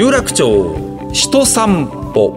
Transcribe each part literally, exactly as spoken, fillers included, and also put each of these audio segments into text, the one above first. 有楽町人散歩。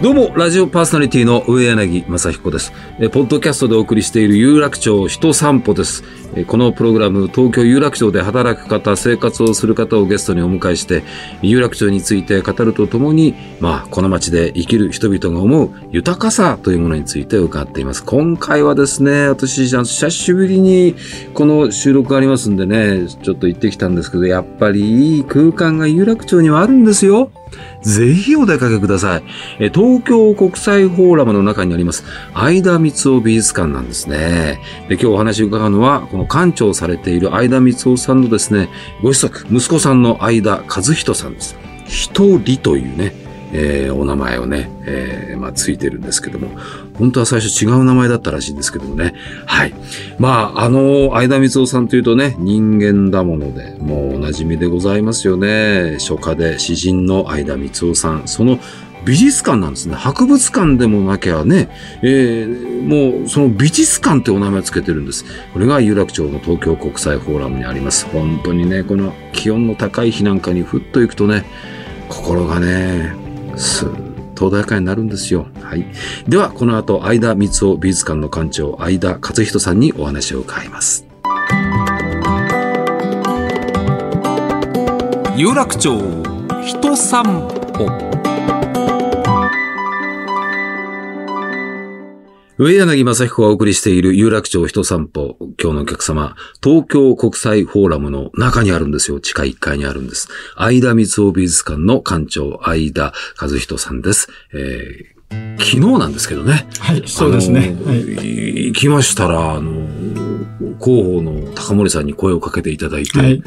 どうもラジオパーソナリティの上柳正彦です。えポッドキャストでお送りしている有楽町人散歩です。えこのプログラム、東京有楽町で働く方、生活をする方をゲストにお迎えして、有楽町について語るとともに、まあこの街で生きる人々が思う豊かさというものについて伺っています。今回はですね、私久しぶりにこの収録ありますんでね、ちょっと行ってきたんですけど、やっぱりいい空間が有楽町にはあるんですよ。ぜひお出かけください。え東京国際フォーラムの中にあります相田光雄美術館なんですね。で、今日お話を伺うのは、この館長されている相田光雄さんのですね、ご子息、息子さんの相田和人さんです。一人というね、えー、お名前をね、えー、まあ、ついてるんですけども、本当は最初違う名前だったらしいんですけどもね。はい。まあ、あの、相田光雄さんというとね、人間だもので、もうお馴染みでございますよね。書家で詩人の相田光雄さん。その美術館なんですね。博物館でもなきゃね、えー、もうその美術館ってお名前をつけてるんです。これが有楽町の東京国際フォーラムにあります。本当にね、この気温の高い日なんかにふっと行くとね、心がね、すっと穏やかになるんですよ。はい。では、この後、相田光雄美術館の館長、相田和人さんにお話を伺います。有楽町人散歩。上柳正彦がお送りしている有楽町人散歩。今日のお客様、東京国際フォーラムの中にあるんですよ。地下いっかいにあるんです。相田光雄美術館の館長、相田和人さんです。えー、昨日なんですけどね。はい、そうですね。はい、行きましたら、あの、広報の高森さんに声をかけていただいて、はい、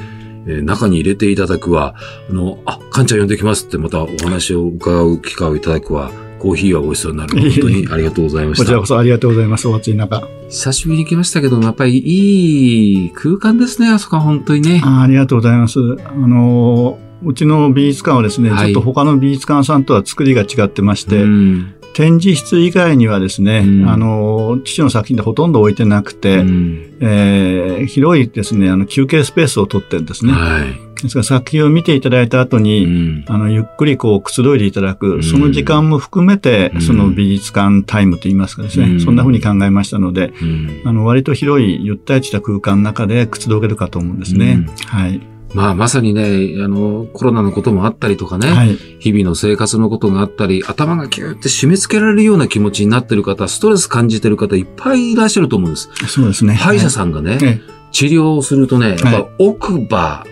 中に入れていただくわ、あの、あ、館長呼んできますってまたお話を伺う機会をいただくわ、コーヒーは美味しそうになる。本当にありがとうございました。こちらこそありがとうございます。お暑い中。久しぶりに来ましたけども、やっぱりいい空間ですね、あそこは本当にね。あ、ありがとうございます。あの、うちの美術館はですね、はい、ちょっと他の美術館さんとは作りが違ってまして、うん、展示室以外にはですね、うん、あの、父の作品でほとんど置いてなくて、うん、えー、広いですね、あの、休憩スペースを取ってるんですね。はい。ですから作品を見ていただいた後に、うん、あの、ゆっくりこう、くつろいでいただく、うん、その時間も含めて、その美術館タイムといいますかですね、うん、そんな風に考えましたので、うん、あの、割と広い、ゆったりした空間の中でくつろげるかと思うんですね。うん、はい。まあまさにね、あの、コロナのこともあったりとかね、はい、日々の生活のことがあったり、頭がキューって締め付けられるような気持ちになってる方、ストレス感じてる方いっぱいいらっしゃると思うんです。そうですね。歯医者さんがね、はい、治療をするとね、やっぱ奥歯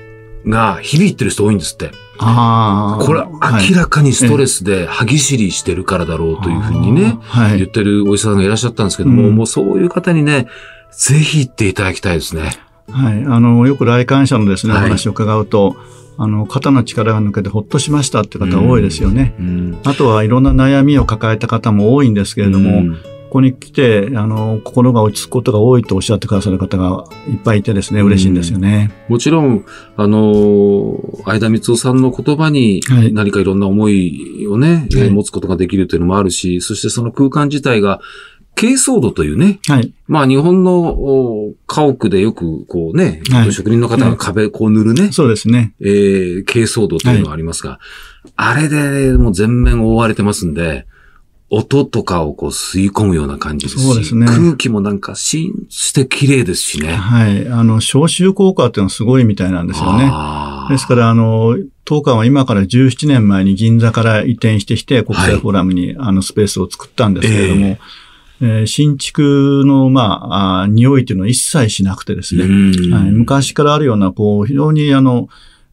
が響いてる人多いんですって。ああ。これ明らかにストレスで歯ぎしりしてるからだろうというふうにね、はい、言ってるお医者さんがいらっしゃったんですけども、うん、もうそういう方にね、ぜひ行っていただきたいですね。はい。あの、よく来館者のですね、お話を伺うと、はい、あの、肩の力が抜けてほっとしましたって方多いですよね。うん、あとはいろんな悩みを抱えた方も多いんですけれども、うん、ここに来て、あの、心が落ち着くことが多いとおっしゃってくださる方がいっぱいいてですね、嬉しいんですよね。うん、もちろん、あの、相田光雄さんの言葉に何かいろんな思いをね、はい、持つことができるというのもあるし、そしてその空間自体が、珪藻土というね、はい、まあ日本の家屋でよくこうね、はい、職人の方が壁こう塗るね、はい、そうですね、えー、珪藻土というのがありますが、はい、あれでもう全面覆われてますんで、音とかをこう吸い込むような感じですし、そうですね、空気もなんかシーンして綺麗ですしね。はい。あの、消臭効果っていうのはすごいみたいなんですよね。ですから、あの、当館は今からじゅうななねんまえに銀座から移転してきて、国際フォーラムにあのスペースを作ったんですけれども、はい、えーえー、新築の、まあ、匂いというのは一切しなくてですね、はい、昔からあるような、こう、非常にあの、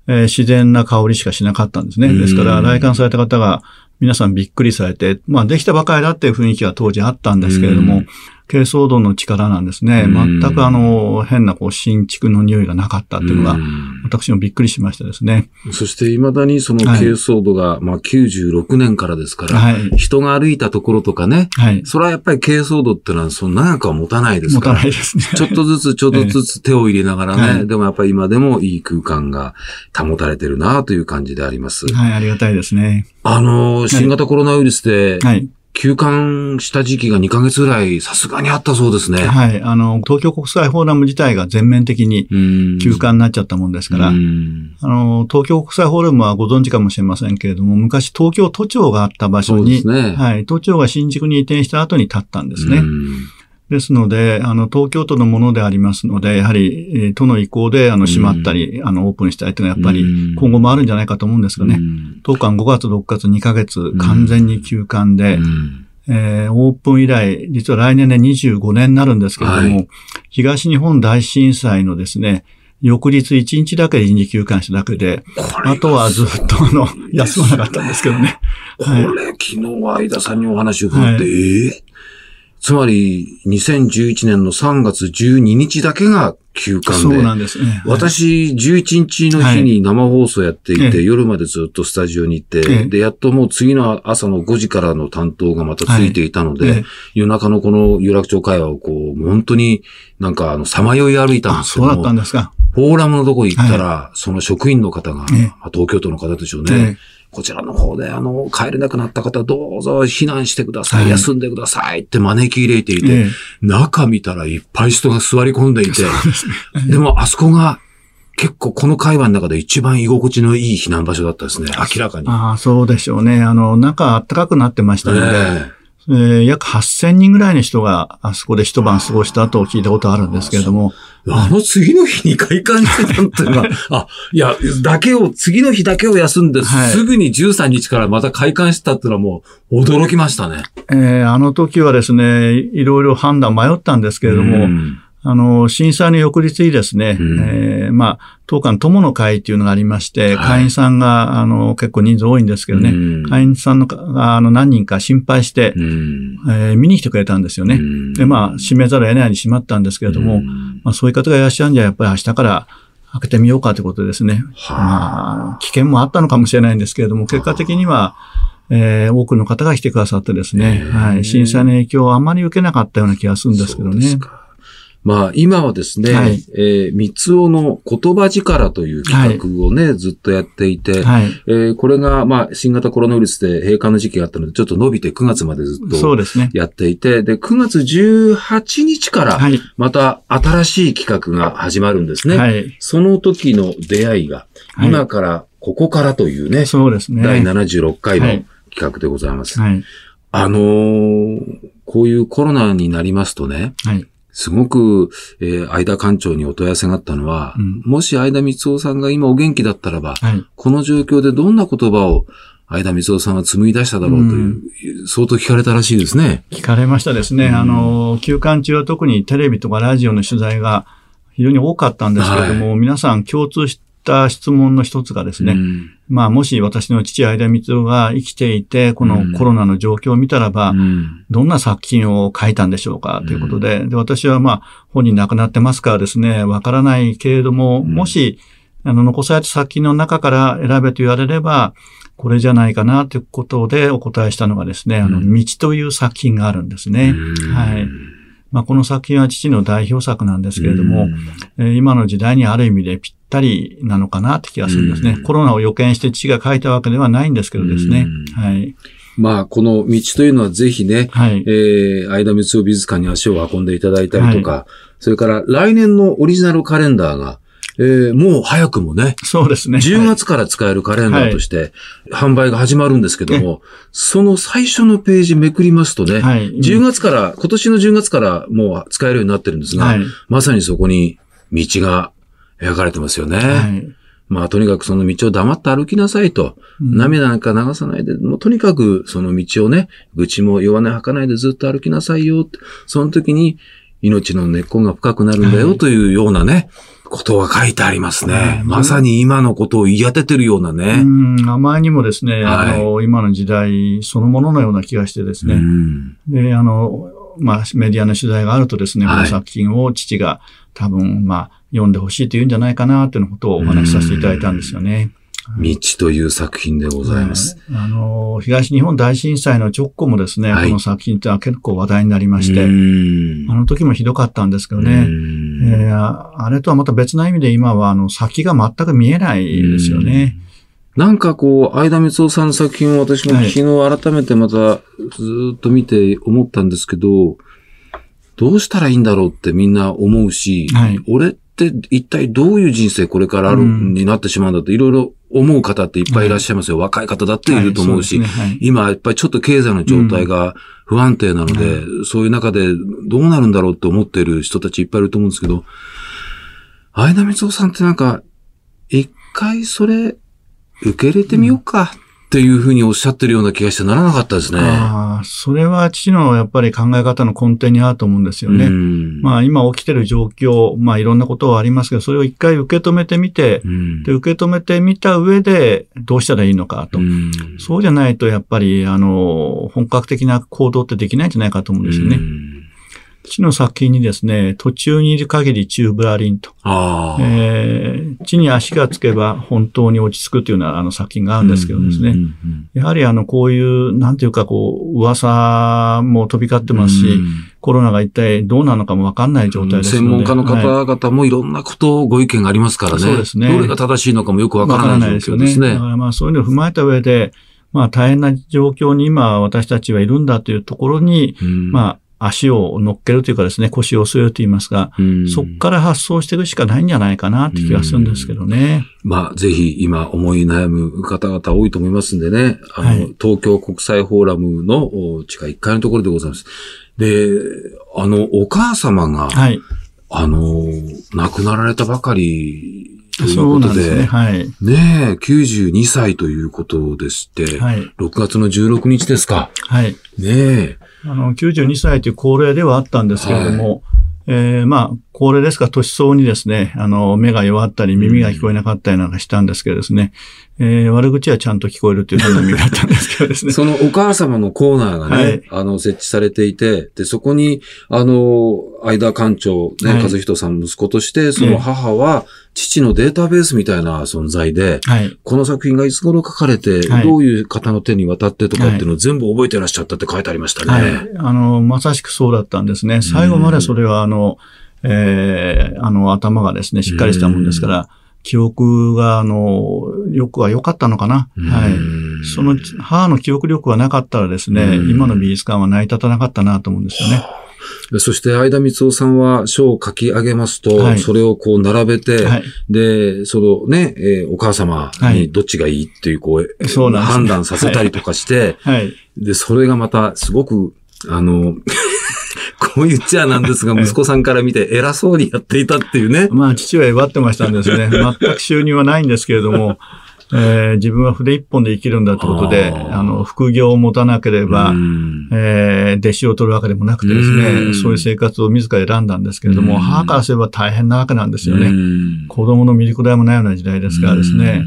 えー、自然な香りしかしなかったんですね。ですから、来館された方が皆さんびっくりされて、まあ、できたばかりだっていう雰囲気は当時あったんですけれども、珪藻土の力なんですね。全くあの、変なこう、新築の匂いがなかったっていうのが、私もびっくりしましたですね。そして、未だにその珪藻土が、はい、まあ、きゅうじゅうろくねんからですから、はい、人が歩いたところとかね、はい、それはやっぱり珪藻土ってのは、その長くは持たないですから。持たないですね。ちょっとずつ、ちょっとずつ手を入れながらね、えー、でもやっぱり今でもいい空間が保たれてるなという感じであります。はい、ありがたいですね。あの、新型コロナウイルスで、はい、はい、休館した時期がにかげつぐらいさすがにあったそうですね。はい。あの、東京国際フォーラム自体が全面的に休館になっちゃったもんですから、あの、東京国際フォーラムはご存知かもしれませんけれども、昔東京都庁があった場所に、ね、はい、都庁が新宿に移転した後に建ったんですね。ですので、あの、東京都のものでありますので、やはり、都の意向で、あの、閉まったり、あの、オープンしたりというのは、やっぱり、今後もあるんじゃないかと思うんですがね。当館ごがつろくがつにかげつ、完全に休館で、えー、オープン以来、実は来年でにじゅうごねんになるんですけれども、はい、東日本大震災のですね、翌日いちにちだけ臨時休館しただけで、あとはずっと、あの、休まなかったんですけどね。これ、はい、昨日は相田さんにお話を伺って、はい、えーつまり、にせんじゅういちねんのさんがつじゅうににちだけが休館で。そうなんですね。はい、私、じゅういちにちの日に生放送やっていて、はい、夜までずっとスタジオにいて、はい、で、やっともう次の朝のごじからの担当がまたついていたので、はい、夜中のこの有楽町会話をこう、本当になんかあの、さまよい歩いたんですけども。そうだったんですか。フォーラムのとこ行ったら、はい、その職員の方が、はい、まあ、東京都の方でしょうね。はい、こちらの方で、あの、帰れなくなった方、どうぞ避難してください、はい、休んでくださいって招き入れていて、ええ、中見たらいっぱい人が座り込んでいて、でもあそこが結構この会話の中で一番居心地のいい避難場所だったですね、明らかに。ああ、そうでしょうね。あの、中暖かくなってましたので、えー、約はっせんにんぐらいの人があそこで一晩過ごしたと聞いたことあるんですけれども、あの次の日に開館してたっていうのは、あ、いや、だけを、次の日だけを休んで、はい、すぐにじゅうさんにちからまた開館したっていうのはもう驚きましたね。えー、あの時はですね、いろいろ判断迷ったんですけれども、うん、あの、震災の翌日にですね、うん、えー、まあ、当館友の会っていうのがありまして、はい、会員さんが、あの、結構人数多いんですけどね、うん、会員さんの、あの、何人か心配して、うん、えー、見に来てくれたんですよね。うん、で、まあ、閉めざるを得ないに閉まったんですけれども、うん、まあ、そういう方がいらっしゃるんじゃ、やっぱり明日から開けてみようかということでですね、まあ、危険もあったのかもしれないんですけれども、結果的には、えー、多くの方が来てくださってですね、はい、震災の影響をあまり受けなかったような気がするんですけどね。まあ、今はですね、はい、えー、三つ男の言葉力という企画をね、はい、ずっとやっていて、はい、えー、これが、まあ、新型コロナウイルスで閉館の時期があったので、ちょっと伸びてくがつまでずっとやっていて、で、ね、で、くがつじゅうはちにちから、また新しい企画が始まるんですね。はい、その時の出会いが、はい、今から、ここからというね、そうですね、だいななじゅうろっかいの企画でございます。はいはい、あのー、こういうコロナになりますとね、はい、すごく、えー、相田館長にお問い合わせがあったのは、うん、もし相田光雄さんが今お元気だったらば、はい、この状況でどんな言葉を相田光雄さんは紡ぎ出しただろうという、うん、相当聞かれたらしいですね。聞かれましたですね。うん、あの、休館中は特にテレビとかラジオの取材が非常に多かったんですけれども、はい、皆さん共通した質問の一つがですね、うん、まあ、もし私の父相田光雄が生きていて、このコロナの状況を見たらば、うん、どんな作品を書いたんでしょうかということで、うん、で、私はまあ、本人亡くなってますからですね、わからないけれども、うん、もし、あの、残された作品の中から選べと言われれば、これじゃないかなということでお答えしたのがですね、あの、道という作品があるんですね。うん、はい。まあ、この作品は父の代表作なんですけれども、えー、今の時代にある意味でぴったりなのかなって気がするんですね。コロナを予見して父が書いたわけではないんですけどですね。はい。まあ、この道というのはぜひね、はい、えー、相田光雄美術館に足を運んでいただいたりとか、はい、それから来年のオリジナルカレンダーが、えー、もう早くもね。そうですね。じゅうがつから使えるカレンダーとして、販売が始まるんですけども、はい、その最初のページめくりますとね、はい、じゅうがつから、今年のじゅうがつからもう使えるようになってるんですが、はい、まさにそこに道が描かれてますよね。はい、まあ、とにかくその道を黙って歩きなさいと、うん、涙なんか流さないで、もうとにかくその道をね、愚痴も弱音吐かないでずっと歩きなさいよ。その時に命の根っこが深くなるんだよというようなね、はい、ことが書いてありますね。まさに今のことを言い当ててるようなね。うん、名前にもですね、はい、あの、今の時代そのもののような気がしてですね。うん、で、あの、まあ、メディアの取材があるとですね、この作品を父が多分、まあ、読んでほしいというんじゃないかな、ということをお話しさせていただいたんですよね。道という作品でございます。はい、あの、東日本大震災の直後もですね、はい、この作品っては結構話題になりまして、あの時もひどかったんですけどね、えー、あれとはまた別な意味で今はあの先が全く見えないですよね。なんかこう、相田みつをさんの作品を私も昨日改めてまたずっと見て思ったんですけど、どうしたらいいんだろうってみんな思うし、はい、俺って一体どういう人生これからある、うん、になってしまうんだっていろいろ思う方っていっぱいいらっしゃいますよ。はい、若い方だっていると思うし、はいはい、今やっぱりちょっと経済の状態が不安定なので、うん、そういう中でどうなるんだろうって思っている人たちいっぱいいると思うんですけど、相田みつをさんってなんか、一回それ、受け入れてみようかっていうふうにおっしゃってるような気がしてならなかったですね。ああ、それは父のやっぱり考え方の根底にあると思うんですよね。まあ今起きてる状況、まあいろんなことはありますけど、それを一回受け止めてみて、で、受け止めてみた上でどうしたらいいのかと。そうじゃないとやっぱり、あの、本格的な行動ってできないんじゃないかと思うんですよね。父の作品にですね、途中にいる限り宙ぶらりんと、あ、えー、地に足がつけば本当に落ち着くというようなあの作品があるんですけどですね、うんうんうん、やはりあのこういうなんていうかこう噂も飛び交ってますし、うん、コロナが一体どうなのかもわかんない状態ですので、うん、専門家の方々もいろんなことをご意見がありますからね、はい、そうですね、どれが正しいのかもよくわからない状況ですね。だからまあそういうのを踏まえた上で、まあ大変な状況に今私たちはいるんだというところに、うん、まあ足を乗っけるというかですね、腰を据えると言いますが、うん、そこから発想していくしかないんじゃないかなって気がするんですけどね。うん、まあ、ぜひ今思い悩む方々多いと思いますんでね、あの、はい、東京国際フォーラムの地下いっかいのところでございます。で、あの、お母様が、はい、あの、亡くなられたばかり、ということで、そうなんですね。はい。ねえ、きゅうじゅうにさいということでして、はい、ろくがつのじゅうろくにちですか。はい。ねえ。あの、きゅうじゅうにさいという高齢ではあったんですけれども、はい、えー、まあ、高齢ですから年相応にですね、あの、目が弱ったり耳が聞こえなかったりなんかしたんですけどですね、えー、悪口はちゃんと聞こえるというふうな意味だったんですけどですね。そのお母様のコーナーがね、はい、あの、設置されていて、で、そこに、あの、相田館長、ね、はい、和人さんの息子として、その母は、父のデータベースみたいな存在で、はい、この作品がいつ頃書かれて、はい、どういう方の手に渡ってとかっていうのを全部覚えてらっしゃったって書いてありましたね。はいはい、あの、まさしくそうだったんですね。最後までそれは、あの、えー、あの、頭がですね、しっかりしたもんですから、記憶が、あの、よくは良かったのかな。はい。その、母の記憶力がなかったらですね、今の美術館は成り立たなかったなと思うんですよね。そして、相田みつをさんは書を書き上げますと、はい、それをこう並べて、はい、で、そのね、えー、お母様にどっちがいいっていう、こう、はい、判断させたりとかして、はいはい、で、それがまたすごく、あの、こう言っちゃなんですが、息子さんから見て偉そうにやっていたっていうね。まあ、父は威張ってましたんですね。全く収入はないんですけれども、えー、自分は筆一本で生きるんだということで、あ, あの、副業を持たなければ、えー、弟子を取るわけでもなくてですね、そういう生活を自ら選んだんですけれども、母からすれば大変なわけなんですよね。子供のミリク代もないような時代ですからですね。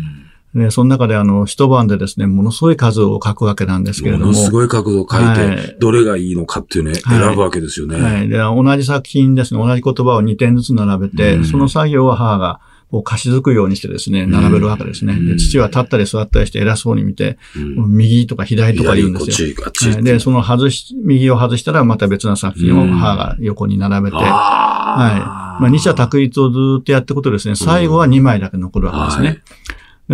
ね、その中であの一晩でですね、ものすごい数を書くわけなんですけれども。ものすごい角度を書いて、はい、どれがいいのかっていうね、はい、選ぶわけですよね。はい。で、同じ作品ですね、同じ言葉をにてんずつ並べて、うん、その作業は母がこう歌詞作るようにしてですね、並べるわけですね。うん、で、父は立ったり座ったりして偉そうに見て、うん、右とか左とか言うんですよ。はい、で、その外し、右を外したらまた別な作品を母が横に並べて、うん、はい。まあ、二者択一をずっとやってことですね、最後はにまいだけ残るわけですね。うん、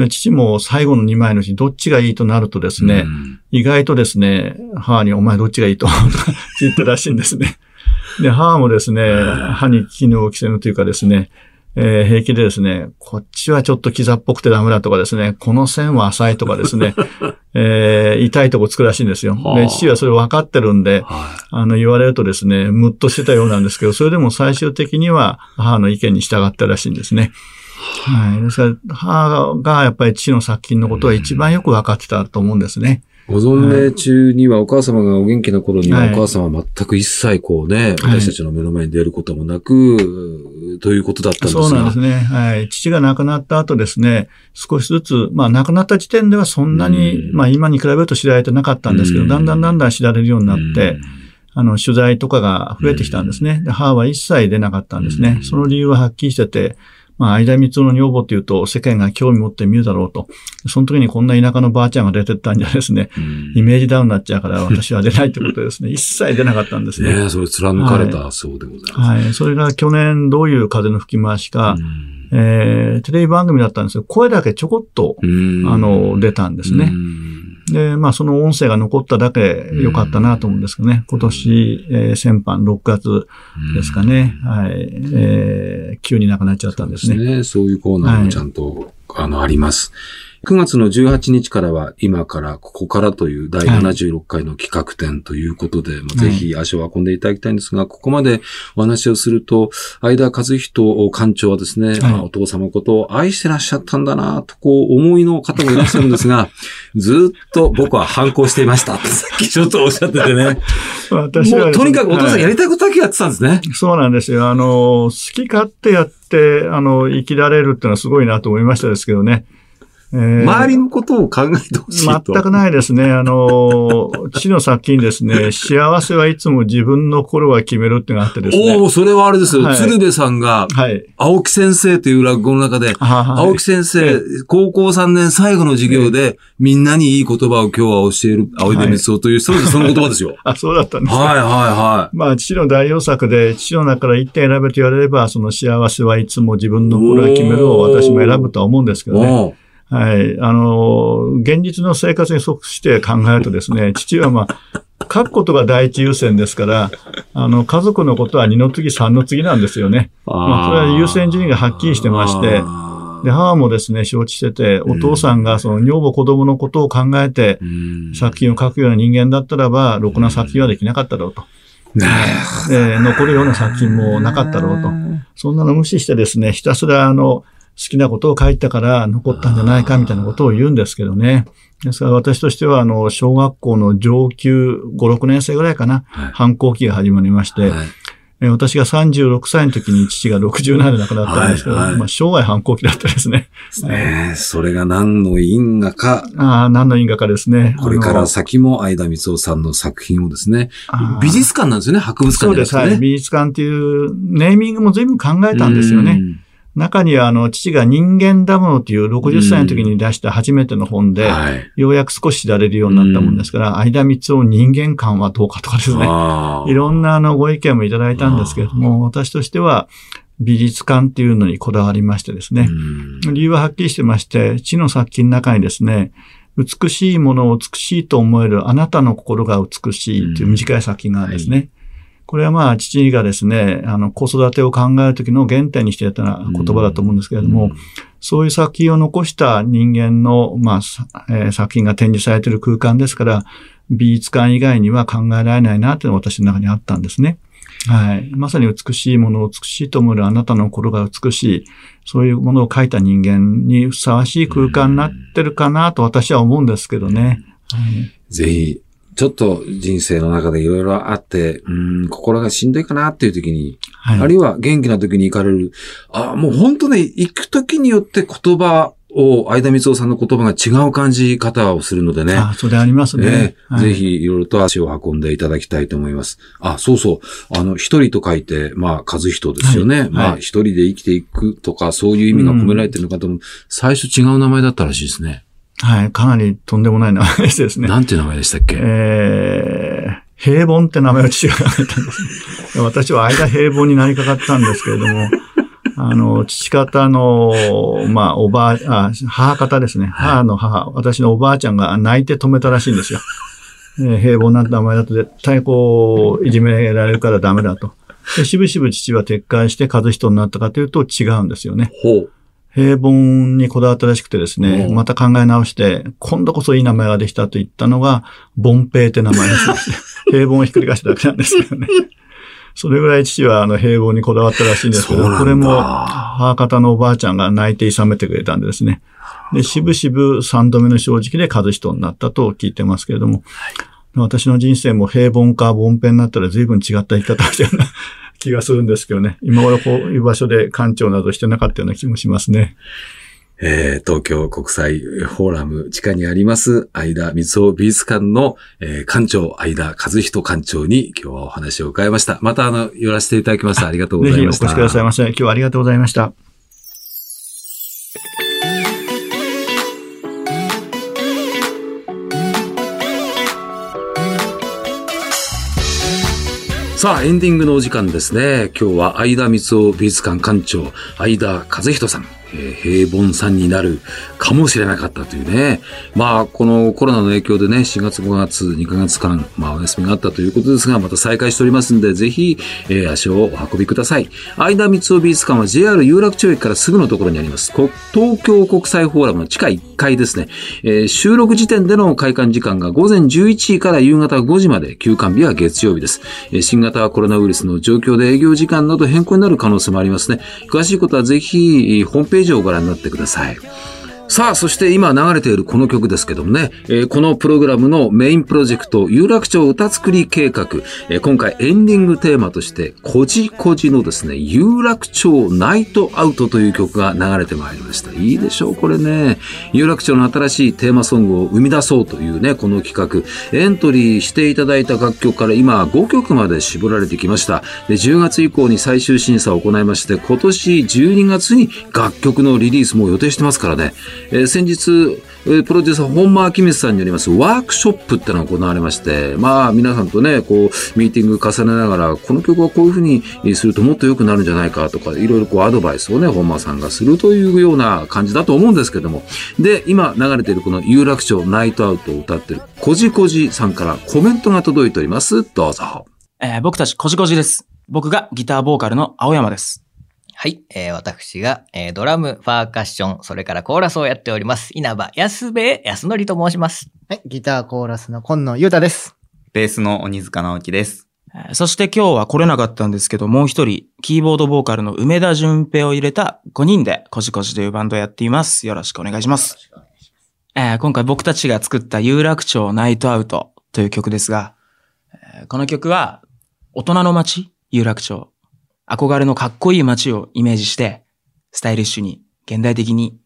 はい、父も最後のにまいのうちどっちがいいとなるとですね、うん、意外とですね、母にお前どっちがいいと言ったらしいんですね。で、母もですね、歯に衣を着せぬというかですね、えー、平気でですね、こっちはちょっとキザっぽくてダメだとかですね、この線は浅いとかですね、えー、痛いとこつくらしいんですよ。で、父はそれ分かってるんで、あの、言われるとですね、ムッとしてたようなんですけど、それでも最終的には母の意見に従ったらしいんですね。はい。ですから、母がやっぱり父の作品のことは一番よく分かってたと思うんですね。ご存命中には、お母様がお元気な頃には、お母様は全く一切こうね、はい、私たちの目の前に出ることもなく、ということだったんですが。そうなんですね。はい。父が亡くなった後ですね、少しずつ、まあ亡くなった時点ではそんなに、まあ今に比べると知られてなかったんですけど、だんだんだんだん知られるようになって、あの、取材とかが増えてきたんですね。で、母は一切出なかったんですね。その理由ははっきりしてて、まあ、相田みつをの女房というと世間が興味持って見るだろうと。その時にこんな田舎のばあちゃんが出てったんじゃですね、イメージダウンになっちゃうから私は出ないということですね。一切出なかったんですね。ねえ、それ貫かれたそうでございます。はい。はい、それが去年どういう風の吹き回しか、えー、テレビ番組だったんですけど、声だけちょこっと、あの、出たんですね。で、まあ、その音声が残っただけ良かったなと思うんですけどね。今年、えー、先般ろくがつですかね。はい、えー。急になくなっちゃったんですね。そうですね。そういうコーナーもちゃんと、はい、あの、あります。くがつのじゅうはちにちからは、今からここからというだいななじゅうろっかいの企画展ということで、はい、ぜひ足を運んでいただきたいんですが、ここまでお話をすると、相田和人館長はですね、はい、お父様のことを愛してらっしゃったんだなと、こう、思いの方もいらっしゃるんですが、ずっと僕は反抗していましたってさっきちょっとおっしゃっててね。私はね、もうとにかくお父さんやりたいことだけやってたんですね。はい、そうなんですよ。あの、好き勝手やって、あの、生きられるっていうのはすごいなと思いましたですけどね。えー、周りのことを考えてほしいと全くないですね。あの、地の先にですね、幸せはいつも自分の心が決めるっていうのがあってですね。おお、それはあれですよ。はい、鶴瓶さんが、はい、青木先生という落語の中で、はい、青木先生、はい、こうこうさんねん最後の授業で、みんなにいい言葉を今日は教える、青出光男という、そうです、その言葉ですよ。あ、そうだったんですか。はいはいはい。まあ、父の代表作で、父の中から一点選べと言われれば、その幸せはいつも自分の心が決めるを私も選ぶとは思うんですけどね。はい。あの、現実の生活に即して考えるとですね、父はまあ、書くことが第一優先ですから、あの、家族のことは二の次三の次なんですよね。まあ、それは優先順位がはっきりしてまして、で、母もですね、承知してて、お父さんがその女房子供のことを考えて、作品を書くような人間だったらば、ろくな作品はできなかったろうと。えー、残るような作品もなかったろうと。そんなの無視してですね、ひたすらあの、好きなことを書いたから残ったんじゃないかみたいなことを言うんですけどね。ですから私としては、あの、小学校の上級ご、ろくねんせいぐらいかな、はい、反抗期が始まりまして、はい、え私がさんじゅうろくさいの時に父がろくじゅうななで亡くなったんですけど、はいはい、まあ、生涯反抗期だったですね。えー、それが何の因果か。ああ、何の因果かですね。これから先も相田光男さんの作品をですね、美術館なんですよね、博物館なんですね。そうです、はい。美術館っていうネーミングも随分考えたんですよね。中には、あの、父が人間だものというろくじゅっさいの時に出した初めての本で、うん、ようやく少し知られるようになったもんですから、相田光男人間観はどうかとかですね。いろんな、あの、ご意見もいただいたんですけれども、私としては、美術館っていうのにこだわりましてですね。うん、理由ははっきりしてまして、地の作品の中にですね、美しいものを美しいと思えるあなたの心が美しいという短い作品があるんですね。うん、はい、これはまあ、父がですね、あの、子育てを考えるときの原点にしてやった言葉だと思うんですけれども、うん、そういう作品を残した人間の、まあ、えー、作品が展示されている空間ですから、美術館以外には考えられないなというのが私の中にあったんですね。はい。まさに美しいものを美しいと思えるあなたの心が美しい、そういうものを書いた人間にふさわしい空間になってるかなと私は思うんですけどね。はい、ぜひ。ちょっと人生の中でいろいろあって、うん、心がしんどいかなっていう時に、はい、あるいは元気な時に行かれる、あ、もう本当ね、行く時によって言葉を、相田光男さんの言葉が違う感じ方をするのでね。あ、それありますね。えーはい、ぜひいろいろと足を運んでいただきたいと思います。あ、そうそう。あの、一人と書いて、まあ、和人ですよね。はい、まあ、一人で生きていくとか、そういう意味が込められてるのかと思う。うん、最初違う名前だったらしいですね。はい、かなりとんでもない名前ですね。なんていう名前でしたっけ？えー、平凡って名前を父が考えたんです。私は間平凡になりかかったんですけれども、あの、父方の、まあ、おばあ、あ、母方ですね。母の母、私のおばあちゃんが泣いて止めたらしいんですよ。えー、平凡なんて名前だと絶対こう、いじめられるからダメだと。で、しぶしぶ父は撤回して和人になったかというと違うんですよね。ほう。平凡にこだわったらしくてですね、また考え直して、今度こそいい名前ができたと言ったのが、凡平って名前です。平凡をひっくり返しただけなんですけどね。それぐらい父はあの平凡にこだわったらしいんですけど、これも母方のおばあちゃんが泣いて諌めてくれたんですね。で、しぶしぶ三度目の正直で和人になったと聞いてますけれども、私の人生も平凡か凡平になったら随分違った生き方をしてるな。気がするんですけどね。今頃こういう場所で館長などしてなかったような気もしますね。えー、東京国際フォーラム地下にあります相田光男美術館の、えー、館長相田和人館長に今日はお話を伺いました。またあの寄らせていただきました。ありがとうございました。ぜひお越しくださいませ。今日はありがとうございました。さあエンディングのお時間ですね。今日は相田みつを美術館館長相田和人さん、えー、平凡さんになるかもしれなかったというね、まあこのコロナの影響でねしがつごがつにかげつかん、まあ、お休みがあったということですが、また再開しておりますのでぜひ、えー、足をお運びください。相田みつを美術館は ジェイアール 有楽町駅からすぐのところにあります東京国際フォーラムの地下いっかいですね、えー、収録時点での開館時間がごぜんじゅういちじから夕方ごじまで、休館日は月曜日です、えー、新型コロナウイルスの状況で営業時間など変更になる可能性もありますね。詳しいことはぜひホームページ以上ご覧になってください。さあそして今流れているこの曲ですけどもね、えー、このプログラムのメインプロジェクト有楽町歌作り計画、えー、今回エンディングテーマとしてこじこじのですね有楽町ナイトアウトという曲が流れてまいりました。いいでしょうこれね。有楽町の新しいテーマソングを生み出そうというねこの企画、エントリーしていただいた楽曲から今ごきょくまで絞られてきました。でじゅうがつ以降に最終審査を行いまして、今年じゅうにがつに楽曲のリリースも予定してますからね。えー、先日、えー、プロデューサー本間明光さんによりますワークショップってのが行われまして、まあ皆さんとね、こう、ミーティング重ねながら、この曲はこういうふうにするともっと良くなるんじゃないかとか、いろいろこうアドバイスをね、本間さんがするというような感じだと思うんですけども。で、今流れているこの有楽町ナイトアウトを歌ってるこじこじさんからコメントが届いております。どうぞ。えー、僕たちこじこじです。僕がギターボーカルの青山です。はい、えー、私が、えー、ドラム、パーカッション、それからコーラスをやっております稲葉安兵衛安則と申します。はい、ギターコーラスの今野裕太です。ベースの鬼塚直樹です。そして今日は来れなかったんですけど、もう一人キーボードボーカルの梅田純平を入れたごにんでこじこじというバンドをやっています。よろしくお願いします。えー、今回僕たちが作った有楽町ナイトアウトという曲ですが、この曲は大人の街有楽町。憧れのかっこいい街をイメージして、スタイリッシュに、現代的に、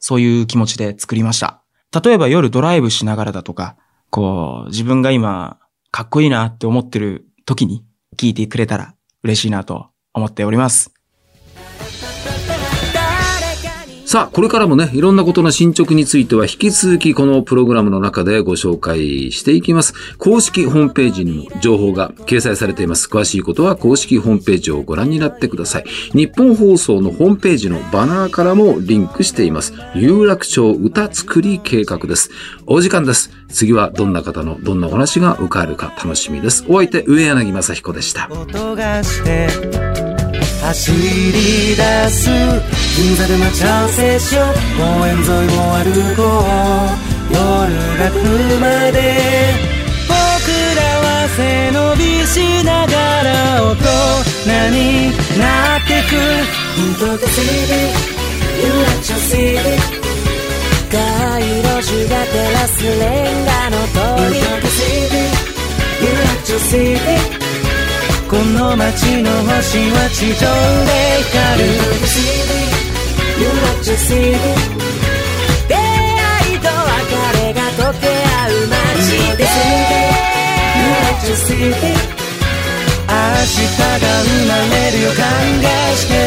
そういう気持ちで作りました。例えば夜ドライブしながらだとか、こう、自分が今、かっこいいなって思ってる時に、聴いてくれたら嬉しいなと思っております。さあこれからもねいろんなことの進捗については引き続きこのプログラムの中でご紹介していきます。公式ホームページにも情報が掲載されています。詳しいことは公式ホームページをご覧になってください。日本放送のホームページのバナーからもリンクしています。有楽町歌作り計画です。お時間です。次はどんな方のどんなお話が伺えるか楽しみです。お相手上柳正彦でした。音がして走り出す銀座で待ち合わせしよう。公園沿いを歩こう。夜が来るまで僕らは背伸びしながら大人になってく。本当でシビユラチョシビ街路樹が照らすレンガの通り。本当でシビユラチョシビこの街の星は地上で光る。You love your city. 出会いと別れが溶け合う街で You love your city. 明日が生まれるよ。考えして